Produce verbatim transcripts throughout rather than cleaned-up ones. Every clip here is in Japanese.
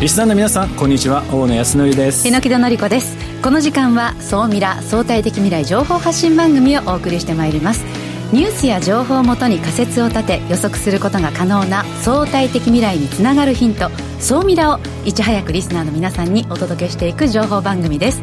リスナーの皆さん、こんにちは。大野康則です。榎木戸紀子です。この時間は総ミラ相対的未来情報発信番組をお送りしてまいります。ニュースや情報をもとに仮説を立て予測することが可能な相対的未来につながるヒント、総ミラをいち早くリスナーの皆さんにお届けしていく情報番組です。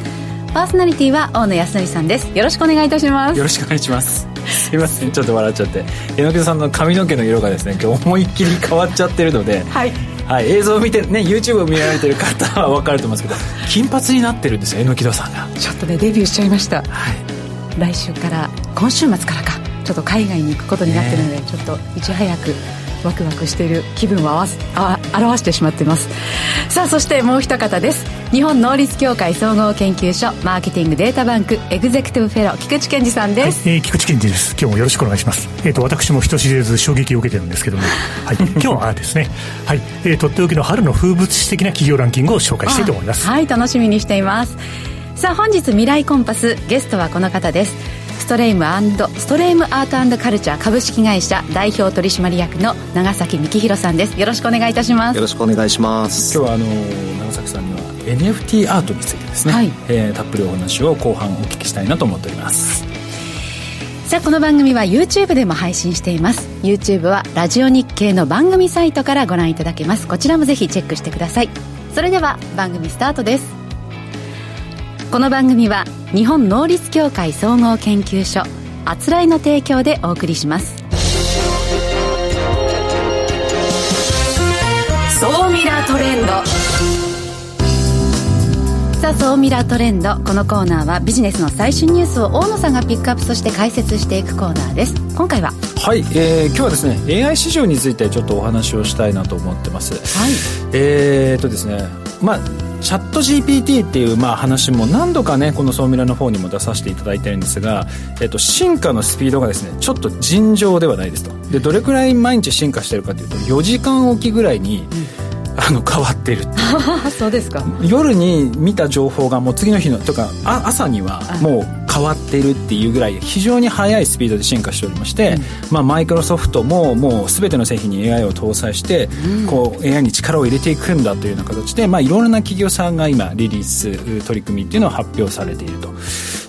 パーソナリティは大野康則さんです。よろしくお願いいたします。よろしくお願いします。すいません、ちょっと笑っちゃって。榎木さんの髪の毛の色がですね、今日思いっきり変わっちゃってるのではい、はい、映像を見てね、 YouTube を見られてる方は分かると思うんですけど金髪になってるんですよ、榎木さんが。ちょっとね、デビューしちゃいました、はい、来週から、今週末からか、ちょっと海外に行くことになってるので、ね、ちょっといち早くワクワクしている気分を表してしまっています。さあ、そしてもう一方です。日本能率協会総合研究所マーケティングデータバンクエグゼクティブフェロー、菊池健二さんです。はい、えー、菊池健二です。今日もよろしくお願いします。えー、と私も人知れず衝撃を受けてるんですけども、はい、今日はですね、はい、えー、とっておきの春の風物詩的な企業ランキングを紹介したいと思います。はい、楽しみにしています。さあ、本日未来コンパス、ゲストはこの方です。ストレーム&ストレームアート&カルチャー株式会社代表取締役の長崎幹弘さんです。よろしくお願いいたします。よろしくお願いします。今日はあの長崎さんには エヌエフティー アートについてですね、はい、えー、たっぷりお話を後半お聞きしたいなと思っております。さあ、この番組は YouTube でも配信しています。 YouTube はラジオ日経の番組サイトからご覧いただけます。こちらもぜひチェックしてください。それでは番組スタートです。この番組は日本能率協会総合研究所あつらいの提供でお送りします。総ミラトレンド。さあ、総ミラトレンド、このコーナーはビジネスの最新ニュースを大野さんがピックアップ、そして解説していくコーナーです。今回ははい、えー、今日はですね エーアイ 市場についてちょっとお話をしたいなと思ってます。はい、えーとですね、まあチャット ジーピーティー っていう、まあ、話も何度かね、この総ミラの方にも出させていただいてるんですが、えっと、進化のスピードがですね、ちょっと尋常ではないですと。で、どれくらい毎日進化してるかというと、よじかんおきぐらいに、うん、あの変わってるっていうそうですか。夜に見た情報がもう次の日のとか、あ、朝にはもう変わってるっていうぐらい非常に速いスピードで進化しておりまして、うん、まあ、マイクロソフトももう全ての製品に エーアイ を搭載して、うん、こう エーアイ に力を入れていくんだというような形で、まあ、いろいろな企業さんが今リリース取り組みっていうのを発表されていると。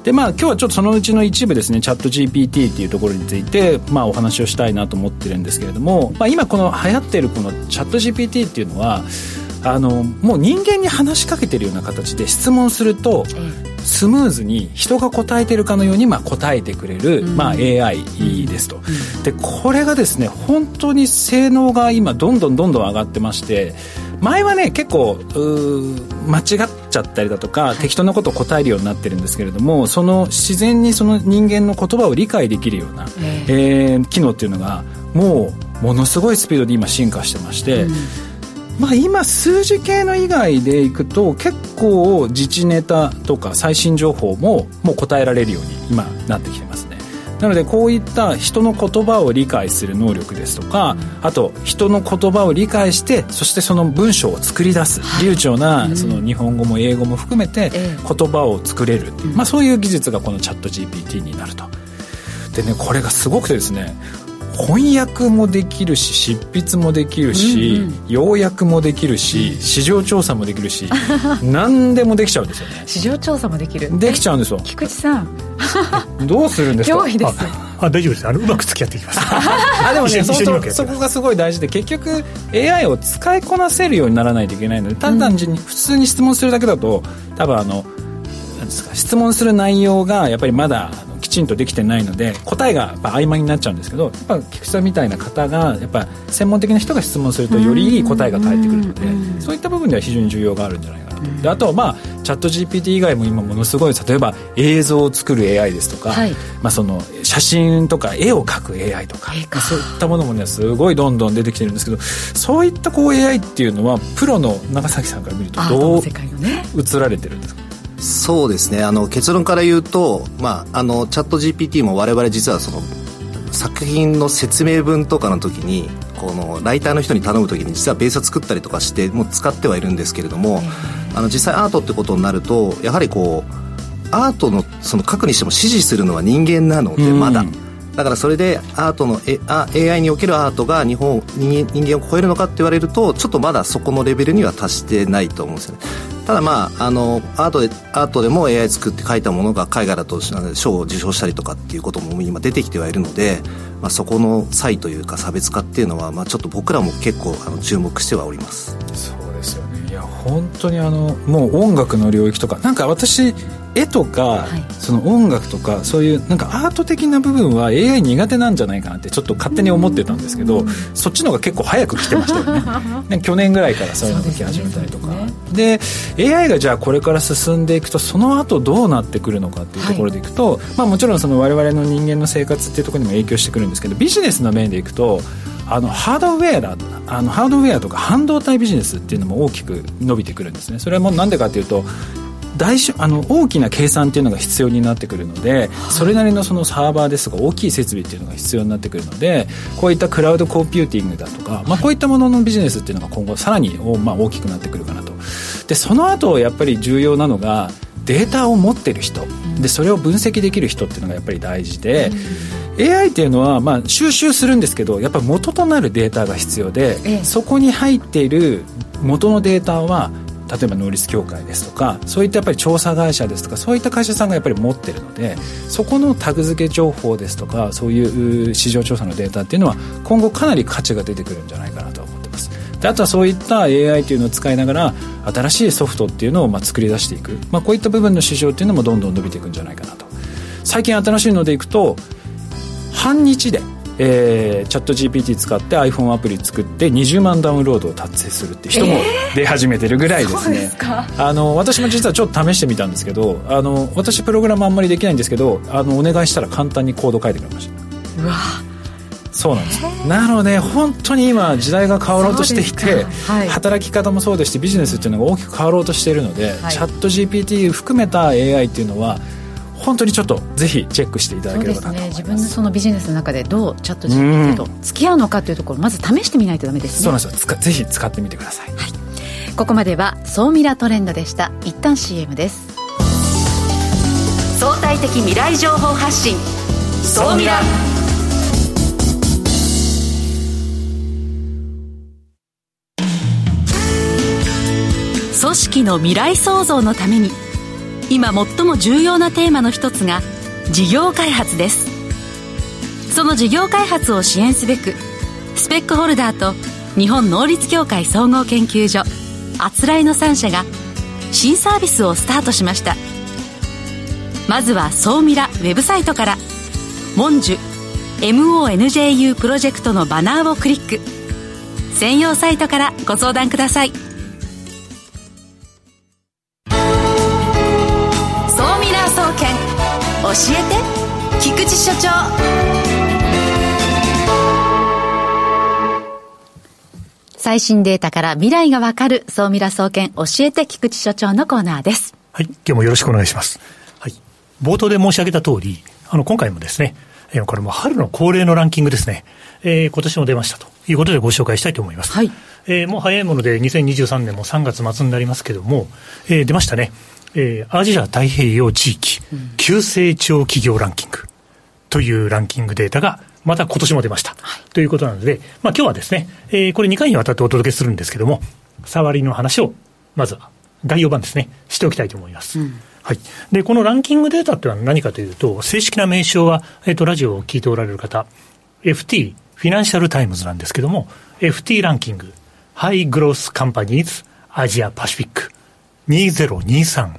で、まあ、今日はちょっとそのうちの一部ですね、チャット ジーピーティー っていうところについて、まあ、お話をしたいなと思ってるんですけれども、まあ、今この流行っているこのチャット ジーピーティー っていうのはあのもう人間に話しかけてるような形で質問すると、うん、スムーズに人が答えてるかのように、まあ答えてくれる、まあ エーアイ ですと。で、これがですね、本当に性能が今どんどんどんどん上がってまして、前はね、結構間違っちゃったりだとか適当なことを答えるようになってるんですけれども、その自然にその人間の言葉を理解できるようなえ機能っていうのがもうものすごいスピードで今進化してまして、まあ、今数字系の以外でいくと結構自治ネタとか最新情報ももう答えられるように今なってきてますね。なので、こういった人の言葉を理解する能力ですとか、あと人の言葉を理解して、そしてその文章を作り出す、流暢なその日本語も英語も含めて言葉を作れるっていう、まあ、そういう技術がこのチャット ジーピーティー になると。でね、これがすごくてですね、翻訳もできるし、執筆もできるし、うんうん、要約もできるし、市場調査もできるし何でもできちゃうんですよね。市場調査もできるできちゃうんですよ。菊池さんどうするんですか。脅威です。ああ、大丈夫です。あの、うまく付き合っていきますあ、でもね、そこがすごい大事で、結局 エーアイ を使いこなせるようにならないといけないので、単単純に普通に質問するだけだと、多分あのなんですか、質問する内容がやっぱりまだきちんとできてないので答えがやっぱ曖昧になっちゃうんですけど、やっぱ菊池さんみたいな方が、やっぱ専門的な人が質問するとよりいい答えが返ってくるので、そういった部分では非常に重要があるんじゃないかなと。で、あとは、まあ、チャット ジーピーティー 以外も今ものすごい、例えば映像を作る エーアイ ですとか、はい、まあ、その写真とか絵を描く エーアイ とか、まあ、そういったものも、ね、すごいどんどん出てきてるんですけど、そういったこう エーアイ っていうのはプロの長崎さんから見るとどう映られてるんですか。そうですね、あの結論から言うと、まあ、あのチャット ジーピーティー も我々実はその作品の説明文とかの時に、このライターの人に頼む時に実はベースを作ったりとかしてもう使ってはいるんですけれども、あの実際アートってことになると、やはりこうアートのその書くにしても指示するのは人間なので、まだだからそれでアートの、A、エーアイ におけるアートが日本人間を超えるのかって言われるとちょっとまだそこのレベルには達してないと思うんですよね。ただまああのアートでアートでも エーアイ 作って書いたものが海外だと賞を受賞したりとかっていうことも今出てきてはいるので、まあ、そこの差異というか差別化っていうのは、まあ、ちょっと僕らも結構あの注目してはおります。そうですよね。いや本当にあのもう音楽の領域とかなんか私絵とか、はい、その音楽とかそういうなんかアート的な部分は エーアイ 苦手なんじゃないかなってちょっと勝手に思ってたんですけど、そっちの方が結構早く来てましたよね。去年ぐらいからそういうのが来始めたりとかで、ねでね、エーアイ がじゃあこれから進んでいくとその後どうなってくるのかっていうところでいくと、はい、まあ、もちろんその我々の人間の生活っていうところにも影響してくるんですけど、ビジネスの面でいくとあのハードウェアだあのハードウェアとか半導体ビジネスっていうのも大きく伸びてくるんですね。それはもうなんでかっていうと大しあの大きな計算というのが必要になってくるので、それなりのそのサーバーですとか大きい設備というのが必要になってくるので、こういったクラウドコンピューティングだとか、まあ、こういったもののビジネスというのが今後さらに、まあ、大きくなってくるかなと。でその後やっぱり重要なのがデータを持っている人で、それを分析できる人っていうのがやっぱり大事で、うん、エーアイ っていうのはまあ収集するんですけどやっぱり元となるデータが必要で、ええ、そこに入っている元のデータは例えば能率協会ですとかそういったやっぱり調査会社ですとかそういった会社さんがやっぱり持っているので、そこのタグ付け情報ですとかそういう市場調査のデータっていうのは今後かなり価値が出てくるんじゃないかなと思ってます。であとはそういった エーアイ というのを使いながら新しいソフトっていうのをまあ作り出していく、まあ、こういった部分の市場っていうのもどんどん伸びていくんじゃないかなと。最近新しいのでいくと半日でえー、チャット ジーピーティー 使って iPhone アプリ作ってにじゅうまんダウンロードを達成するって人も出始めてるぐらいですね、えー、そうですか。あの私も実はちょっと試してみたんですけど、あの私プログラムあんまりできないんですけど、あのお願いしたら簡単にコード書いてくれました。うわそうなんです。なので本当に今時代が変わろうとしていて、はい、働き方もそうですしビジネスっていうのが大きく変わろうとしているので、はい、チャット ジーピーティー 含めた エーアイ っていうのは本当にちょっとぜひチェックしていただければなと思います。そうですね、自分のそのビジネスの中でどうチャット ジーピーティー と付き合うのかというところをまず試してみないとダメですね。そうなんですよ。ぜひ使ってみてください、はい、ここまでは総ミラトレンドでした。一旦 シーエム です。相対的未来情報発信総ミラ。組織の未来創造のために今最も重要なテーマの一つが事業開発です。その事業開発を支援すべくスペックホルダーと日本能率協会総合研究所あつらいのさん社が新サービスをスタートしました。まずは総ミラウェブサイトからモンジュ エムオーエヌジェーユー プロジェクトのバナーをクリック。専用サイトからご相談ください。教えて菊池所長。最新データから未来がわかる総ミラ総研教えて菊池所長のコーナーです。はい、今日もよろしくお願いします、はい、冒頭で申し上げた通りあの今回もですねこれも春の恒例のランキングですね、えー、今年も出ましたということでご紹介したいと思います、はい、えー、もう早いものでにせんにじゅうさんねんもさんがつ末になりますけども、えー、出ましたね。えー、アジア太平洋地域急成長企業ランキングというランキングデータがまた今年も出ました、はい、ということなので、まあ、今日はですね、えー、これにかいにわたってお届けするんですけども触りの話をまずは概要版ですねしておきたいと思います、うん、はい、でこのランキングデータというのは何かというと正式な名称は、えー、とラジオを聞いておられる方 エフティー フィナンシャルタイムズなんですけども エフティー ランキングハイグロースカンパニーズアジアパシフィックにせんにじゅうさん、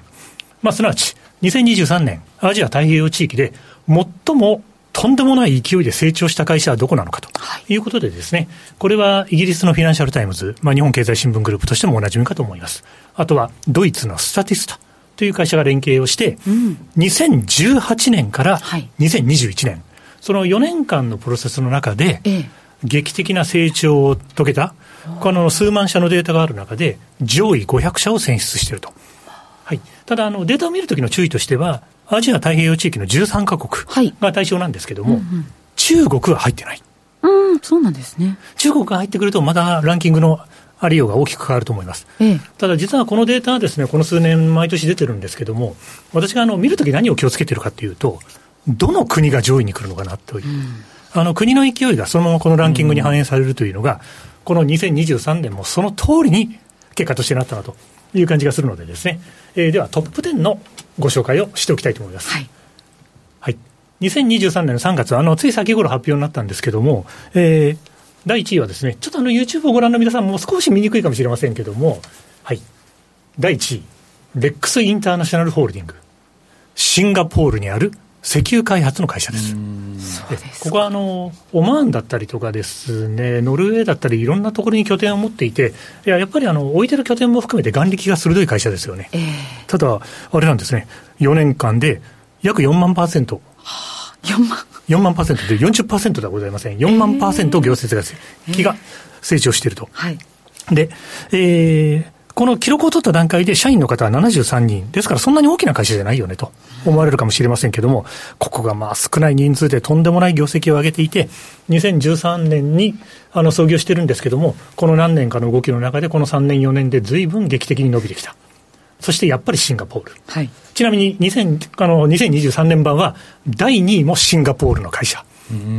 まあ、すなわちにせんにじゅうさんねんアジア太平洋地域で最もとんでもない勢いで成長した会社はどこなのかということでですね、はい、これはイギリスのフィナンシャルタイムズ、まあ、日本経済新聞グループとしてもおなじみかと思います。あとはドイツのスタティスタという会社が連携をして、うん、にせんじゅうはちねんからにせんにじゅういちねん、はい、そのよねんかんのプロセスの中で、ええ、劇的な成長を遂げたこの数万社のデータがある中で上位ごひゃくしゃを選出していると、はい、ただあのデータを見るときの注意としてはアジア太平洋地域のじゅうさんかこくが対象なんですけども、はい、うんうん、中国は入ってない。うん、そうなんですね。中国が入ってくるとまだランキングのありようが大きく変わると思います、ええ、ただ実はこのデータはですねこの数年毎年出てるんですけども私があの見るとき何を気をつけてるかというとどの国が上位に来るのかなという、うん、あの国の勢いがそのままこのランキングに反映されるというのが、うん、このにせんにじゅうさんねんもその通りに結果としてなったなという感じがするのでですね、えー、ではトップじゅうのご紹介をしておきたいと思います。はい、はい、にせんにじゅうさんねんのさんがつ、あのつい先頃発表になったんですけども、えー、だいいちいはですね、ちょっとあの YouTube をご覧の皆さんも少し見にくいかもしれませんけども、はい、だいいちいレックスインターナショナルホールディング、シンガポールにある石油開発の会社です。でここはあのオマーンだったりとかですね、ノルウェーだったりいろんなところに拠点を持っていて、いや、やっぱりあの置いてる拠点も含めて眼力が鋭い会社ですよね、えー、ただあれなんですね、よねんかんで約よんまんパーセント、はあ、よんまんよんまんパーセントで よんじゅっパーセント ではございません、よんまんパーセント業績が、えー、が成長していると、えーはい、で、えーこの記録を取った段階で社員の方はななじゅうさんにんですから、そんなに大きな会社じゃないよねと思われるかもしれませんけども、ここがまあ少ない人数でとんでもない業績を上げていて、にせんじゅうさんねんにあの創業してるんですけども、この何年かの動きの中でこのさんねんよねんで随分劇的に伸びてきた。そしてやっぱりシンガポール、はい、ちなみににせんにじゅうさんねんばんはだいにいもシンガポールの会社、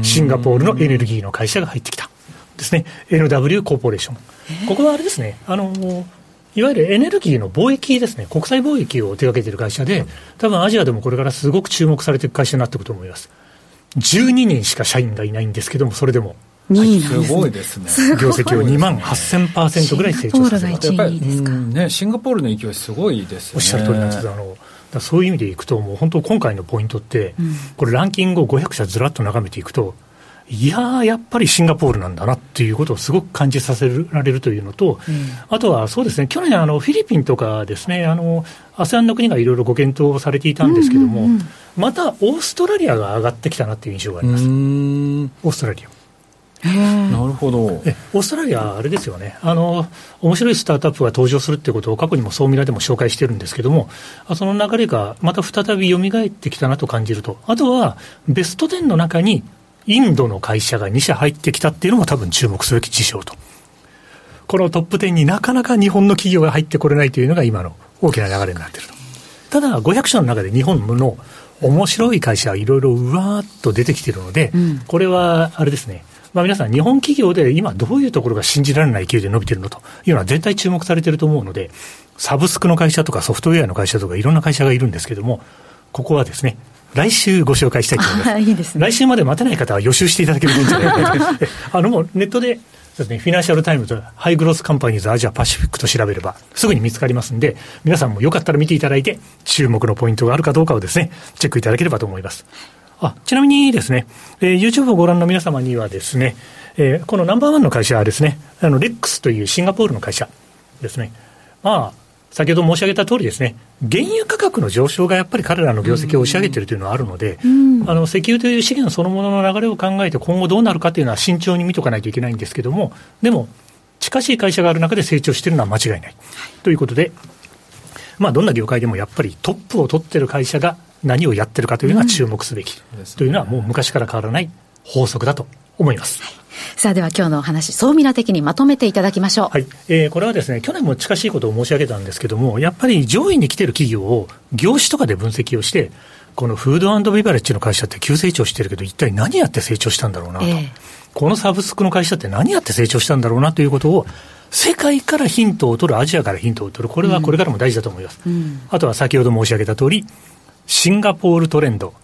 シンガポールのエネルギーの会社が入ってきたですね、 エヌダブリュー コーポレーション、えー、ここはあれですね、あのいわゆるエネルギーの貿易ですね、国際貿易を手掛けている会社で、多分アジアでもこれからすごく注目されていく会社になっていくと思います。じゅうににんしか社員がいないんですけども、それでもにいなんですね、はい、すごいですね。業績をにまんはっせんパーセントぐらい成長させます。シンガポールがいちいですか、うんね、シンガポールの勢いすごいですね。おっしゃる通りなんです。あのだそういう意味でいくと、もう本当今回のポイントって、うん、これランキングをごひゃくしゃずらっと眺めていくと、いやーやっぱりシンガポールなんだなっていうことをすごく感じさせられるというのと、うん、あとはそうですね、去年あのフィリピンとかですね、あの アセアン の国がいろいろご検討されていたんですけども、うんうんうん、またオーストラリアが上がってきたなっていう印象があります。うーん、オーストラリア、なるほど。えオーストラリアあれですよね、あの面白いスタートアップが登場するってことを過去にもそうみらでも紹介してるんですけども、その流れがまた再び蘇ってきたなと感じると、あとはベストじゅうの中にインドの会社がに社入ってきたっていうのも多分注目すべき事象と、このトップじゅうになかなか日本の企業が入ってこれないというのが今の大きな流れになっていると。ただごひゃく社の中で日本の面白い会社はいろいろうわーっと出てきているので、うん、これはあれですね、まあ、皆さん日本企業で今どういうところが信じられない勢いで伸びているのというのは全体注目されていると思うので、サブスクの会社とかソフトウェアの会社とかいろんな会社がいるんですけども、ここはですね来週ご紹介したいと思います。いいですね、来週まで待てない方は予習していただけるといいんじゃないかとあのもうネットでですね、フィナンシャルタイムズハイグロースカンパニーズアジアパシフィックと調べればすぐに見つかりますんで、皆さんもよかったら見ていただいて、注目のポイントがあるかどうかをですねチェックいただければと思います。あ、ちなみにですね、えー、YouTube をご覧の皆様にはですね、えー、このナンバーワンの会社はですね、あのレックスというシンガポールの会社ですね、まあ先ほど申し上げた通りですね、原油価格の上昇がやっぱり彼らの業績を押し上げているというのはあるので、うん、あの石油という資源そのものの流れを考えて今後どうなるかというのは慎重に見とかないといけないんですけども、でも近しい会社がある中で成長しているのは間違いないということで、まあ、どんな業界でもやっぱりトップを取っている会社が何をやっているかというのは注目すべきというのはもう昔から変わらない法則だと思います、はい。さあでは今日のお話、総ミラ的にまとめていただきましょう。はい、えー、これはですね、去年も近しいことを申し上げたんですけども、やっぱり上位に来ている企業を業種とかで分析をして、このフード&ビバレッジの会社って急成長してるけど一体何やって成長したんだろうなと、えー、このサブスクの会社って何やって成長したんだろうなということを世界からヒントを取る、アジアからヒントを取る、これはこれからも大事だと思います、うんうん、あとは先ほど申し上げた通りシンガポールトレンド、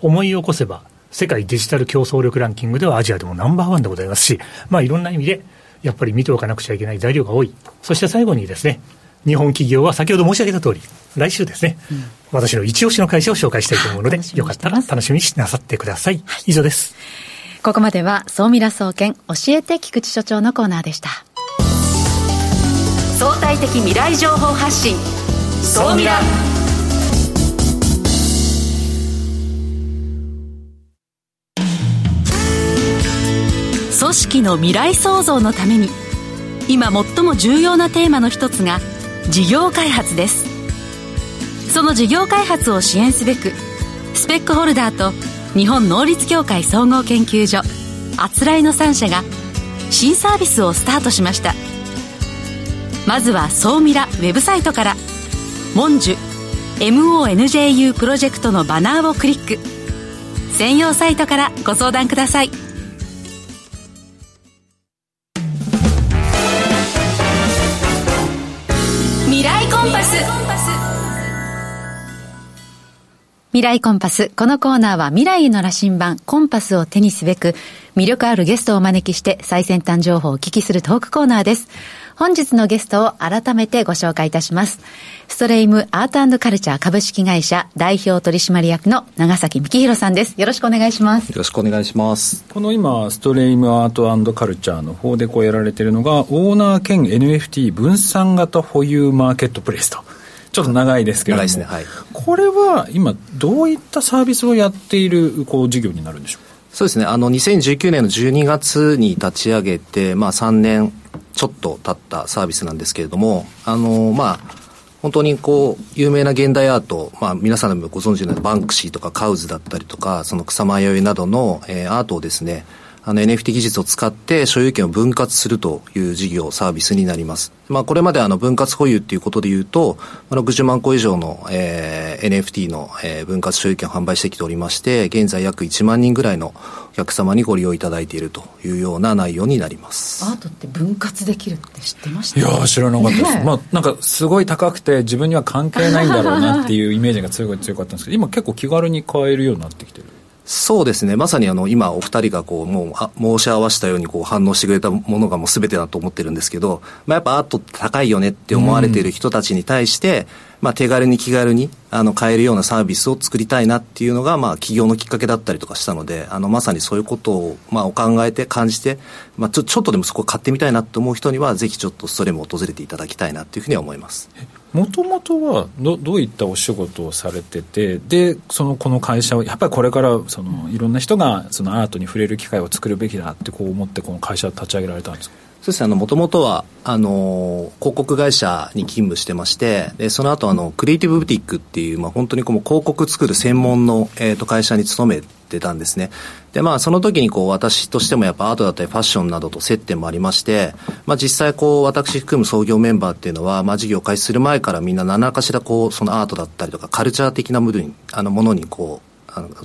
思い起こせば世界デジタル競争力ランキングではアジアでもナンバーワンでございますし、まあ、いろんな意味でやっぱり見ておかなくちゃいけない材料が多い。そして最後にですね、日本企業は先ほど申し上げた通り来週ですね、うん、私の一押しの会社を紹介したいと思うので、よかったら楽しみになさってください、はい、以上です。ここまでは総ミラ総研教えて菊池所長のコーナーでした。相対的未来情報発信、総ミラ。組織の未来創造のために今最も重要なテーマの一つが事業開発です。その事業開発を支援すべく、スペックホルダーと日本能率協会総合研究所、あつらいのさん社が新サービスをスタートしました。まずは総ミラウェブサイトから、モンジュ エムオーエヌジェーユー プロジェクトのバナーをクリック。専用サイトからご相談ください。未来コンパス。未来コンパス。このコーナーは未来への羅針盤コンパスを手にすべく魅力あるゲストをお招きして最先端情報をお聞きするトークコーナーです。本日のゲストを改めてご紹介いたします。ストレイムアート&カルチャー株式会社代表取締役の長崎幹弘さんです。よろしくお願いします。よろしくお願いします。この今ストレイムアート&カルチャーの方でこうやられているのがオーナー兼 エヌエフティー 分散型保有マーケットプレイスと。ちょっと長いですけれども、長いですね、はい、これは今どういったサービスをやっているこう事業になるんでしょうか。そうですね。あのにせんじゅうきゅうねんのじゅうにがつに立ち上げて、まあ、さんねんちょっと経ったサービスなんですけれども、あの、まあ、本当にこう有名な現代アート、まあ、皆さんもご存知のようなバンクシーとかカウズだったりとかその草間彌生などの、えー、アートをですね、あの エヌエフティー 技術を使って所有権を分割するという事業サービスになります。まあ、これまであの分割保有ということでいうとろくじゅうまんこ以上の、えー、エヌエフティー の、えー、分割所有権を販売してきておりまして現在約いちまんにんぐらいのお客様にご利用いただいているというような内容になります。アートって分割できるって知ってました？いや知らなかったです、ね。まあ、なんかすごい高くて自分には関係ないんだろうなっていうイメージが強い強かったんですけど今結構気軽に買えるようになってきてる。そうですね。まさにあの今お二人がこうもう申し合わせたようにこう反応してくれたものがもう全てだと思ってるんですけど、まあ、やっぱアートって高いよねって思われている人たちに対して、うんまあ、手軽に気軽にあの買えるようなサービスを作りたいなっていうのがまあ起業のきっかけだったりとかしたので、あのまさにそういうことをまあお考えて感じて、まあ、ちょ、ちょっとでもそこを買ってみたいなと思う人にはぜひちょっとそれも訪れていただきたいなというふうには思います。もともとは ど, どういったお仕事をされててでそのこの会社をやっぱりこれからそのいろんな人がそのアートに触れる機会を作るべきだってこう思ってこの会社を立ち上げられたんですか？そうですね。あの、もともとは、あの、広告会社に勤務してまして、で、その後、あの、クリエイティブブティックっていう、まあ、本当にこう、広告作る専門の、えっと、会社に勤めてたんですね。で、まあ、その時に、こう、私としてもやっぱアートだったりファッションなどと接点もありまして、まあ、実際、こう、私含む創業メンバーっていうのは、まあ、事業を開始する前からみんな何らかしら、こう、そのアートだったりとか、カルチャー的なものに、あの、ものに、こう、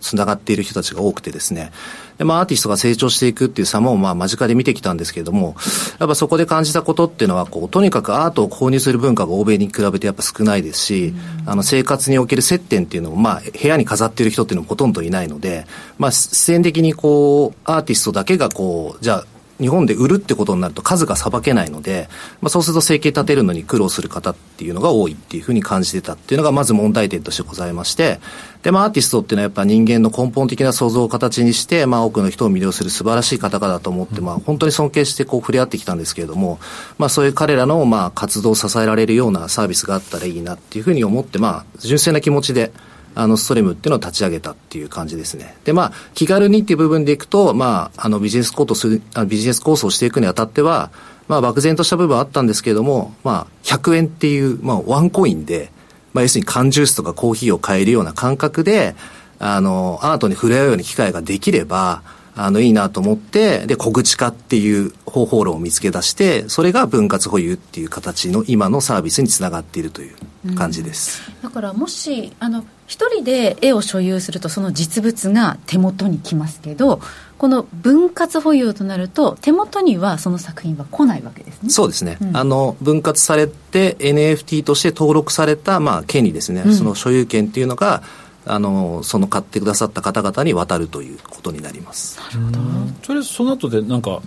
つながっている人たちが多くてですね。で、まあ、アーティストが成長していくっていう様をまあ間近で見てきたんですけれども、やっぱそこで感じたことっていうのはこうとにかくアートを購入する文化が欧米に比べてやっぱ少ないですし、あの生活における接点っていうのもまあ部屋に飾っている人っていうのもほとんどいないので、まあ必然的にこうアーティストだけがこうじゃあ日本で売るってことになると数がさばけないので、まあ、そうすると生計立てるのに苦労する方っていうのが多いっていうふうに感じてたっていうのがまず問題点としてございまして、で、まあアーティストっていうのはやっぱ人間の根本的な想像を形にして、まあ多くの人を魅了する素晴らしい方々だと思って、まあ本当に尊敬してこう触れ合ってきたんですけれども、まあそういう彼らのまあ活動を支えられるようなサービスがあったらいいなっていうふうに思って、まあ純粋な気持ちで、あのストレムっていうのを立ち上げたっていう感じですね。で、まあ気軽にっていう部分でいくと、まああのビジネスコートするビジネス構想をしていくにあたっては、まあ漠然とした部分はあったんですけれども、まあひゃくえんっていうまあワンコインで、まあ要するに缶ジュースとかコーヒーを買えるような感覚で、あのアートに触れ合うような機会ができれば、あのいいなと思って、で小口化っていう方法論を見つけ出して、それが分割保有っていう形の今のサービスにつながっているという感じです。うん、だからもしあの一人で絵を所有するとその実物が手元に来ますけどこの分割保有となると手元にはその作品は来ないわけですね。そうですね、うん、あの分割されて エヌエフティー として登録された、まあ、権利ですね、うん、その所有権というのがあのその買ってくださった方々に渡るということになります。なるほど。それその後でなんか、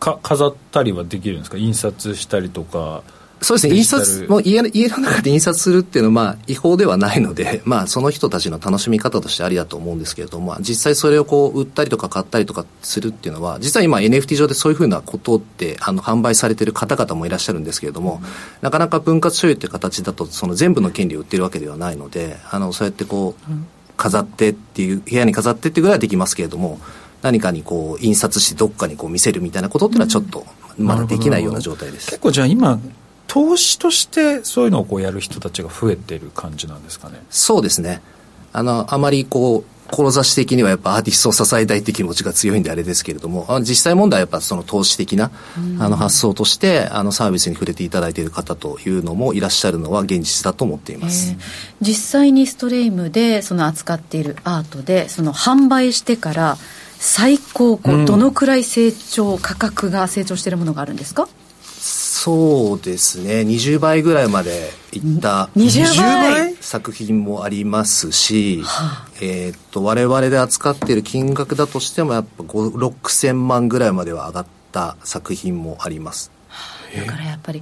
か飾ったりはできるんですか？印刷したりとか。そうですね。印刷も家の中で印刷するっていうのはまあ違法ではないので、まあその人たちの楽しみ方としてありだと思うんですけれども、実際それをこう売ったりとか買ったりとかするっていうのは、実は今 エヌエフティー 上でそういうふうなことってあの販売されている方々もいらっしゃるんですけれども、うん、なかなか分割所有って形だとその全部の権利を売ってるわけではないので、あのそうやってこう飾ってっていう部屋に飾ってっていうぐらいはできますけれども、何かにこう印刷してどっかにこう見せるみたいなことっていうのはちょっとまだできないような状態です。うん、結構じゃあ今投資としてそういうのをこうやる人たちが増えている感じなんですかね。そうですね。あのあまりこう志的にはやっぱアーティストを支えたいって気持ちが強いんであれですけれども、あの実際問題はやっぱその投資的なあの発想としてあのサービスに触れていただいている方というのもいらっしゃるのは現実だと思っています。えー、実際にストレイムでその扱っているアートでその販売してから最高こうどのくらい成長、うん、価格が成長しているものがあるんですか？そうですね、にじゅうばいぐらいまでいったにじゅうばい作品もありますし、えー、っと我々で扱っている金額だとしてもやっぱごせんろくせんまんぐらいまでは上がった作品もあります。だからやっぱり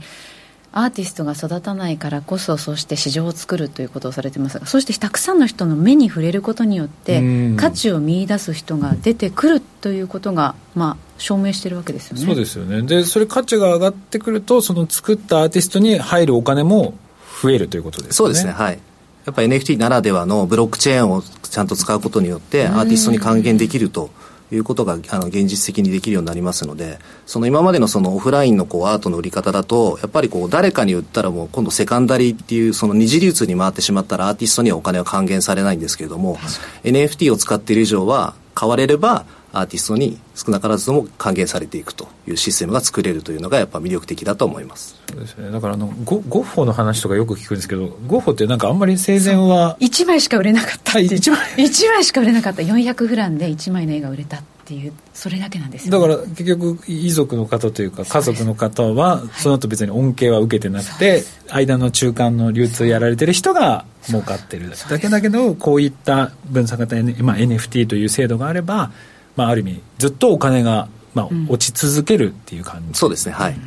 アーティストが育たないからこそ、そして市場を作るということをされていますが、そしてたくさんの人の目に触れることによって価値を見出す人が出てくるということが、まあ、証明しているわけですよね。そうですよね。で、それ価値が上がってくると、その作ったアーティストに入るお金も増えるということですね。そうですね、はい。やっぱり エヌエフティー ならではのブロックチェーンをちゃんと使うことによってアーティストに還元できるということがあの現実的にできるようになりますので、その今までのそのオフラインのこうアートの売り方だと、やっぱりこう誰かに売ったらもう今度セカンダリーっていうその二次流通に回ってしまったらアーティストにはお金は還元されないんですけれども、 エヌエフティー を使っている以上は買われればアーティストに少なからずとも還元されていくというシステムが作れるというのがやっぱ魅力的だと思います。そうですね。だからあの ゴ, ゴッホの話とかよく聞くんですけど、ゴッホってなんかあんまり生前はいちまいしか売れなかったっていう、いちまい いちまいしか売れなかった、よんひゃくフランでいちまいの絵が売れたっていう、それだけなんですよね。だから結局遺族の方というか家族の方はその後別に恩恵は受けてなくて、間の中間の流通やられてる人が儲かってるだけだけど、こういった分散型、まあ、エヌエフティー という制度があれば、まあ、ある意味ずっとお金が、まあ、落ち続けるっていう感じ、うん、そうですね、はい、う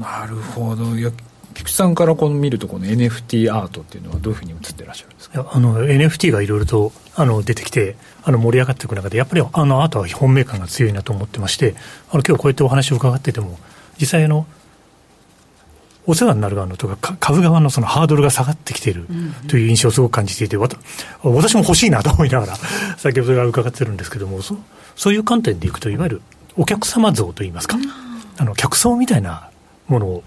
ん、なるほど。いや、菊池さんからこの見るとこの エヌエフティー アートっていうのはどういうふうに映ってらっしゃるんですか？あの エヌエフティー がいろいろとあの出てきてあの盛り上がっていく中で、やっぱりあのアートは本命感が強いなと思ってまして、あの今日こうやってお話を伺ってても、実際のお世話になる側のとか株側 の, そのハードルが下がってきているという印象をすごく感じていて、わた私も欲しいなと思いながら先ほどから伺ってるんですけども、 そ, そういう観点でいくと、いわゆるお客様像といいますか、あの客層みたいなものを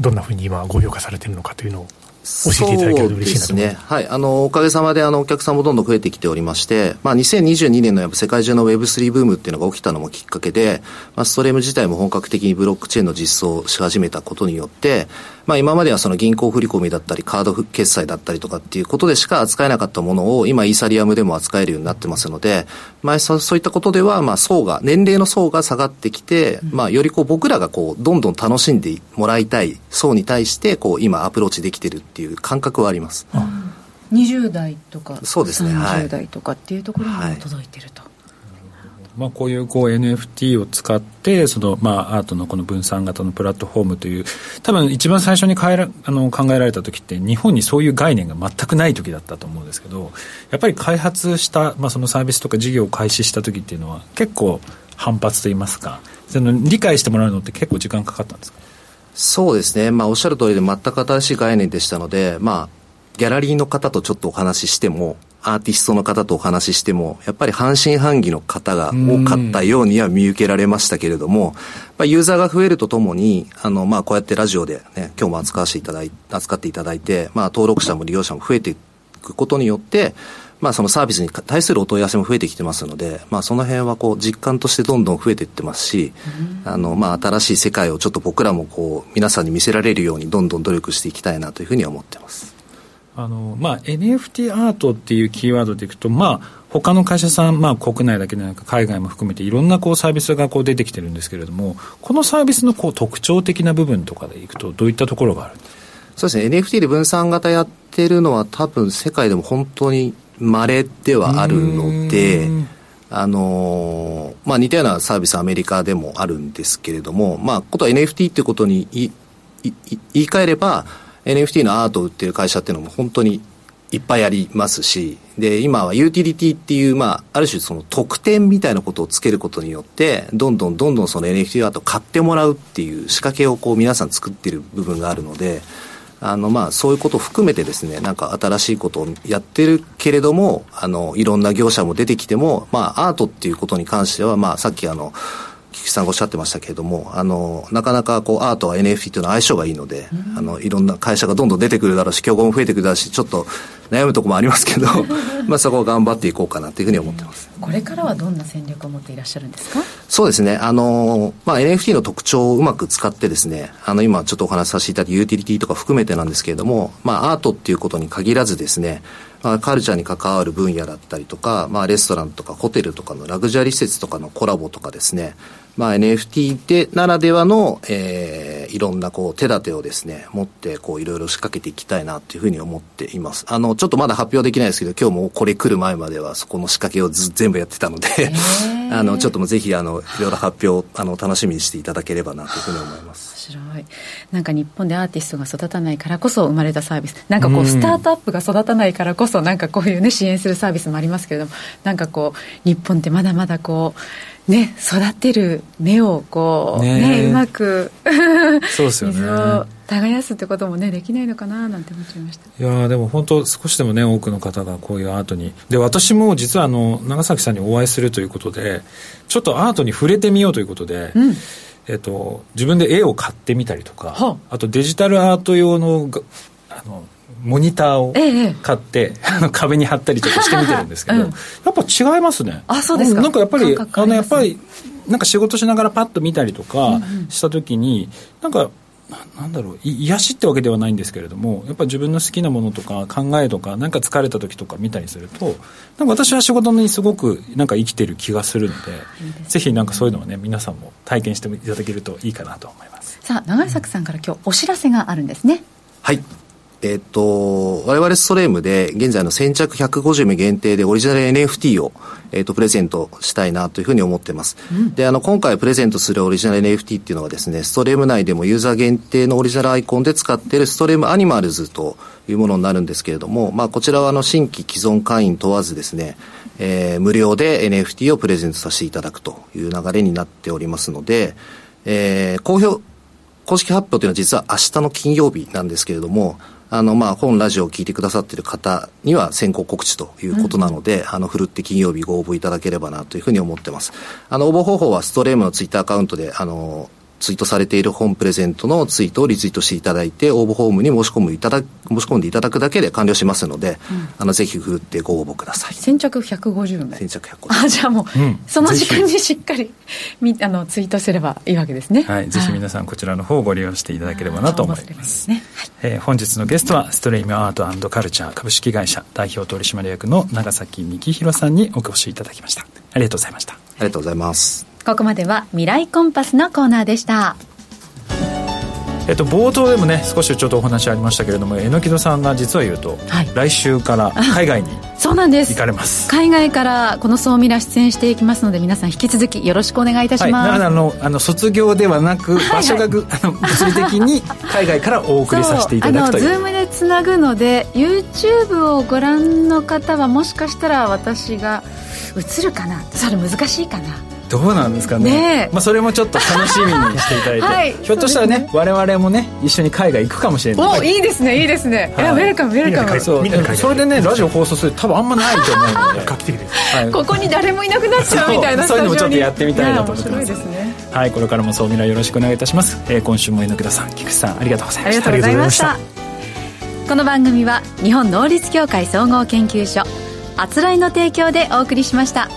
どんなふうに今ご評価されているのかというのを教えていただけると嬉しいなと思います。そうですね、はい、あのおかげさまであのお客さんもどんどん増えてきておりまして、まあ、にせんにじゅうにねんのやっぱ世界中の ウェブスリー ブームっていうのが起きたのもきっかけで、まあ、ストレーム自体も本格的にブロックチェーンの実装をし始めたことによって、まあ、今まではその銀行振込だったりカード決済だったりとかっていうことでしか扱えなかったものを今イーサリアムでも扱えるようになってますので、まあ、そういったことではまあ層が年齢の層が下がってきて、まあ、よりこう僕らがこうどんどん楽しんでもらいたい層に対してこう今アプローチできているっていう感覚はあります、うん、にじゅう代とか、そうですね、さんじゅう代とかっていうところにも届いてると、はい、まあ、こうい う, こう エヌエフティー を使ってその、まあ、アートのこの分散型のプラットフォームという、多分一番最初にえらあの考えられた時って日本にそういう概念が全くない時だったと思うんですけど、やっぱり開発した、まあ、そのサービスとか事業を開始した時っていうのは結構反発といいますか、その理解してもらうのって結構時間かかったんですか？そうですね、まあ、おっしゃる通りで全く新しい概念でしたので、まあ、ギャラリーの方とちょっとお話ししてもアーティストの方とお話ししてもやっぱり半信半疑の方が多かったようには見受けられましたけれども、まあ、ユーザーが増えるとともにあの、まあ、こうやってラジオで、ね、今日も扱わせていただい扱っていただいて、まあ、登録者も利用者も増えていくことによって、まあ、そのサービスに対するお問い合わせも増えてきてますので、まあ、その辺はこう実感としてどんどん増えていってますし、あの、まあ、新しい世界をちょっと僕らもこう皆さんに見せられるようにどんどん努力していきたいなというふうには思ってます。あのまあ、エヌエフティー アートっていうキーワードでいくと、まあ、他の会社さん、まあ、国内だけでなく海外も含めていろんなこうサービスがこう出てきてるんですけれども、このサービスのこう特徴的な部分とかでいくとどういったところがあるんですか？そうですね、 エヌエフティー で分散型やってるのは多分世界でも本当に稀ではあるので、あの、まあ、似たようなサービスはアメリカでもあるんですけれども、まあ、ことは エヌエフティー ってことにいいい言い換えればエヌエフティー のアートを売ってる会社っていうのも本当にいっぱいありますし、で今はユーティリティっていう、まあ、ある種その特典みたいなことをつけることによってどんどんどんどんその エヌエフティー アートを買ってもらうっていう仕掛けをこう皆さん作ってる部分があるので、あの、まあ、そういうことを含めてですね、なんか新しいことをやってるけれども、あのいろんな業者も出てきても、まあ、アートっていうことに関しては、まあ、さっきあの菊池さんがおっしゃってましたけれども、あのなかなかこうアートは エヌエフティー との相性がいいので、うん、あのいろんな会社がどんどん出てくるだろうし競合も増えてくるだろうし、ちょっと悩むところもありますけどまあそこを頑張っていこうかなというふうに思ってます。これからはどんな戦略を持っていらっしゃるんですか？そうですね、あの、まあ、エヌエフティー の特徴をうまく使ってですね、あの今ちょっとお話しさせていただいたユーティリティとか含めてなんですけれども、まあ、アートっていうことに限らずですね、まあ、カルチャーに関わる分野だったりとか、まあ、レストランとかホテルとかのラグジュアリー施設とかのコラボとかですね、まあ、エヌエフティー でならではの、えー、いろんなこう手立てをですね持ってこういろいろ仕掛けていきたいなというふうに思っています。あのちょっとまだ発表できないですけど、今日もこれ来る前まではそこの仕掛けをず全部やってたのであのちょっともぜひあのいろいろ発表をあの楽しみにしていただければなというふうに思います。面白い。なんか日本でアーティストが育たないからこそ生まれたサービス、なんかこうスタートアップが育たないからこそなんかこういうね支援するサービスもありますけれども、なんかこう日本ってまだまだこうね、育てる目をこう、ねね、うまくそうですよ、ね、水を耕すってことも、ね、できないのかななんて思っちゃいました。いやでも本当少しでも、ね、多くの方がこういうアートにで、私も実はあの長崎さんにお会いするということでちょっとアートに触れてみようということで、うんえっと、自分で絵を買ってみたりとか、あとデジタルアート用の、あのモニターを買って、ええ、あの壁に貼ったりとかしてみてるんですけど、うん、やっぱ違いますね。あ、そうですか。なんかやっぱりあのやっぱりなんか仕事しながらパッと見たりとかした時に、うんうん、なんかなんだろう、癒しってわけではないんですけれども、やっぱり自分の好きなものとか考えとかなんか疲れた時とか見たりすると、なんか私は仕事にすごくなんか生きてる気がするので、いいですね、ぜひなんかそういうのはね皆さんも体験していただけるといいかなと思います。さあ長崎さんから今日お知らせがあるんですね。はい、えー、と我々ストレームで現在の先着ひゃくごじゅう名限定でオリジナル エヌエフティー を、えー、とプレゼントしたいなというふうに思っています、うん、であの今回プレゼントするオリジナル エヌエフティー っていうのはですね、ストレーム内でもユーザー限定のオリジナルアイコンで使っているストレームアニマルズというものになるんですけれども、まあ、こちらはあの新規既存会員問わずですね、えー、無料で エヌエフティー をプレゼントさせていただくという流れになっておりますので、えー、公表公式発表というのは実は明日の金曜日なんですけれども、あのまあ本ラジオを聞いてくださっている方には先行告知ということなので、うん、あのふるって金曜日ご応募いただければなというふうに思ってます。あの応募方法はストレームのツイッターアカウントであのツイートされている本プレゼントのツイートをリツイートしていただいて、応募フォームに申し込むいただ申し込んでいただくだけで完了しますので、うん、あのぜひふるってご応募ください。先着ひゃくごじゅう名、先着ひゃくごじゅう名、あ、じゃあもう、うん、その時間にしっかりあのツイートすればいいわけですね。はい、ぜひ皆さんこちらの方をご利用していただければなと思います。本日のゲストはストレームアート&カルチャー株式会社代表取締役の長崎幹広さんにお越しいただきました。ありがとうございました。ありがとうございます。ここまでは未来コンパスのコーナーでした。えっと、冒頭でもね少しちょっとお話ありましたけれども、榎戸さんが実は言うと、はい、来週から海外にそうなんです、行かれます。海外からこの総ミラ出演していきますので、皆さん引き続きよろしくお願いいたします、はい、なのであのあの卒業ではなく場所がぐ、はいはい、あの物理的に海外からお送りさせていただくという、あの Zoom でつなぐので YouTube をご覧の方はもしかしたら私が映るかな、それ難しいかな、どうなんですか ね, ね、まあ、それもちょっと楽しみにしていただいて、はい、ひょっとしたら ね, ね我々もね一緒に海外行くかもしれない。お、いいですね、いいですね、はい、いやウェルカムウェルカム、それでねラジオ放送する多分あんまないと思うので画期的です、はい、ここに誰もいなくなっちゃうみたいなそういうのもちょっとやってみたいなと思ってます。面白いですね。はい、これからもそうみらよろしくお願いいたします、えー、今週も榎戸さん、菊池さんありがとうございました。ありがとうございました。この番組は日本能力協会総合研究所あつらいの提供でお送りしました。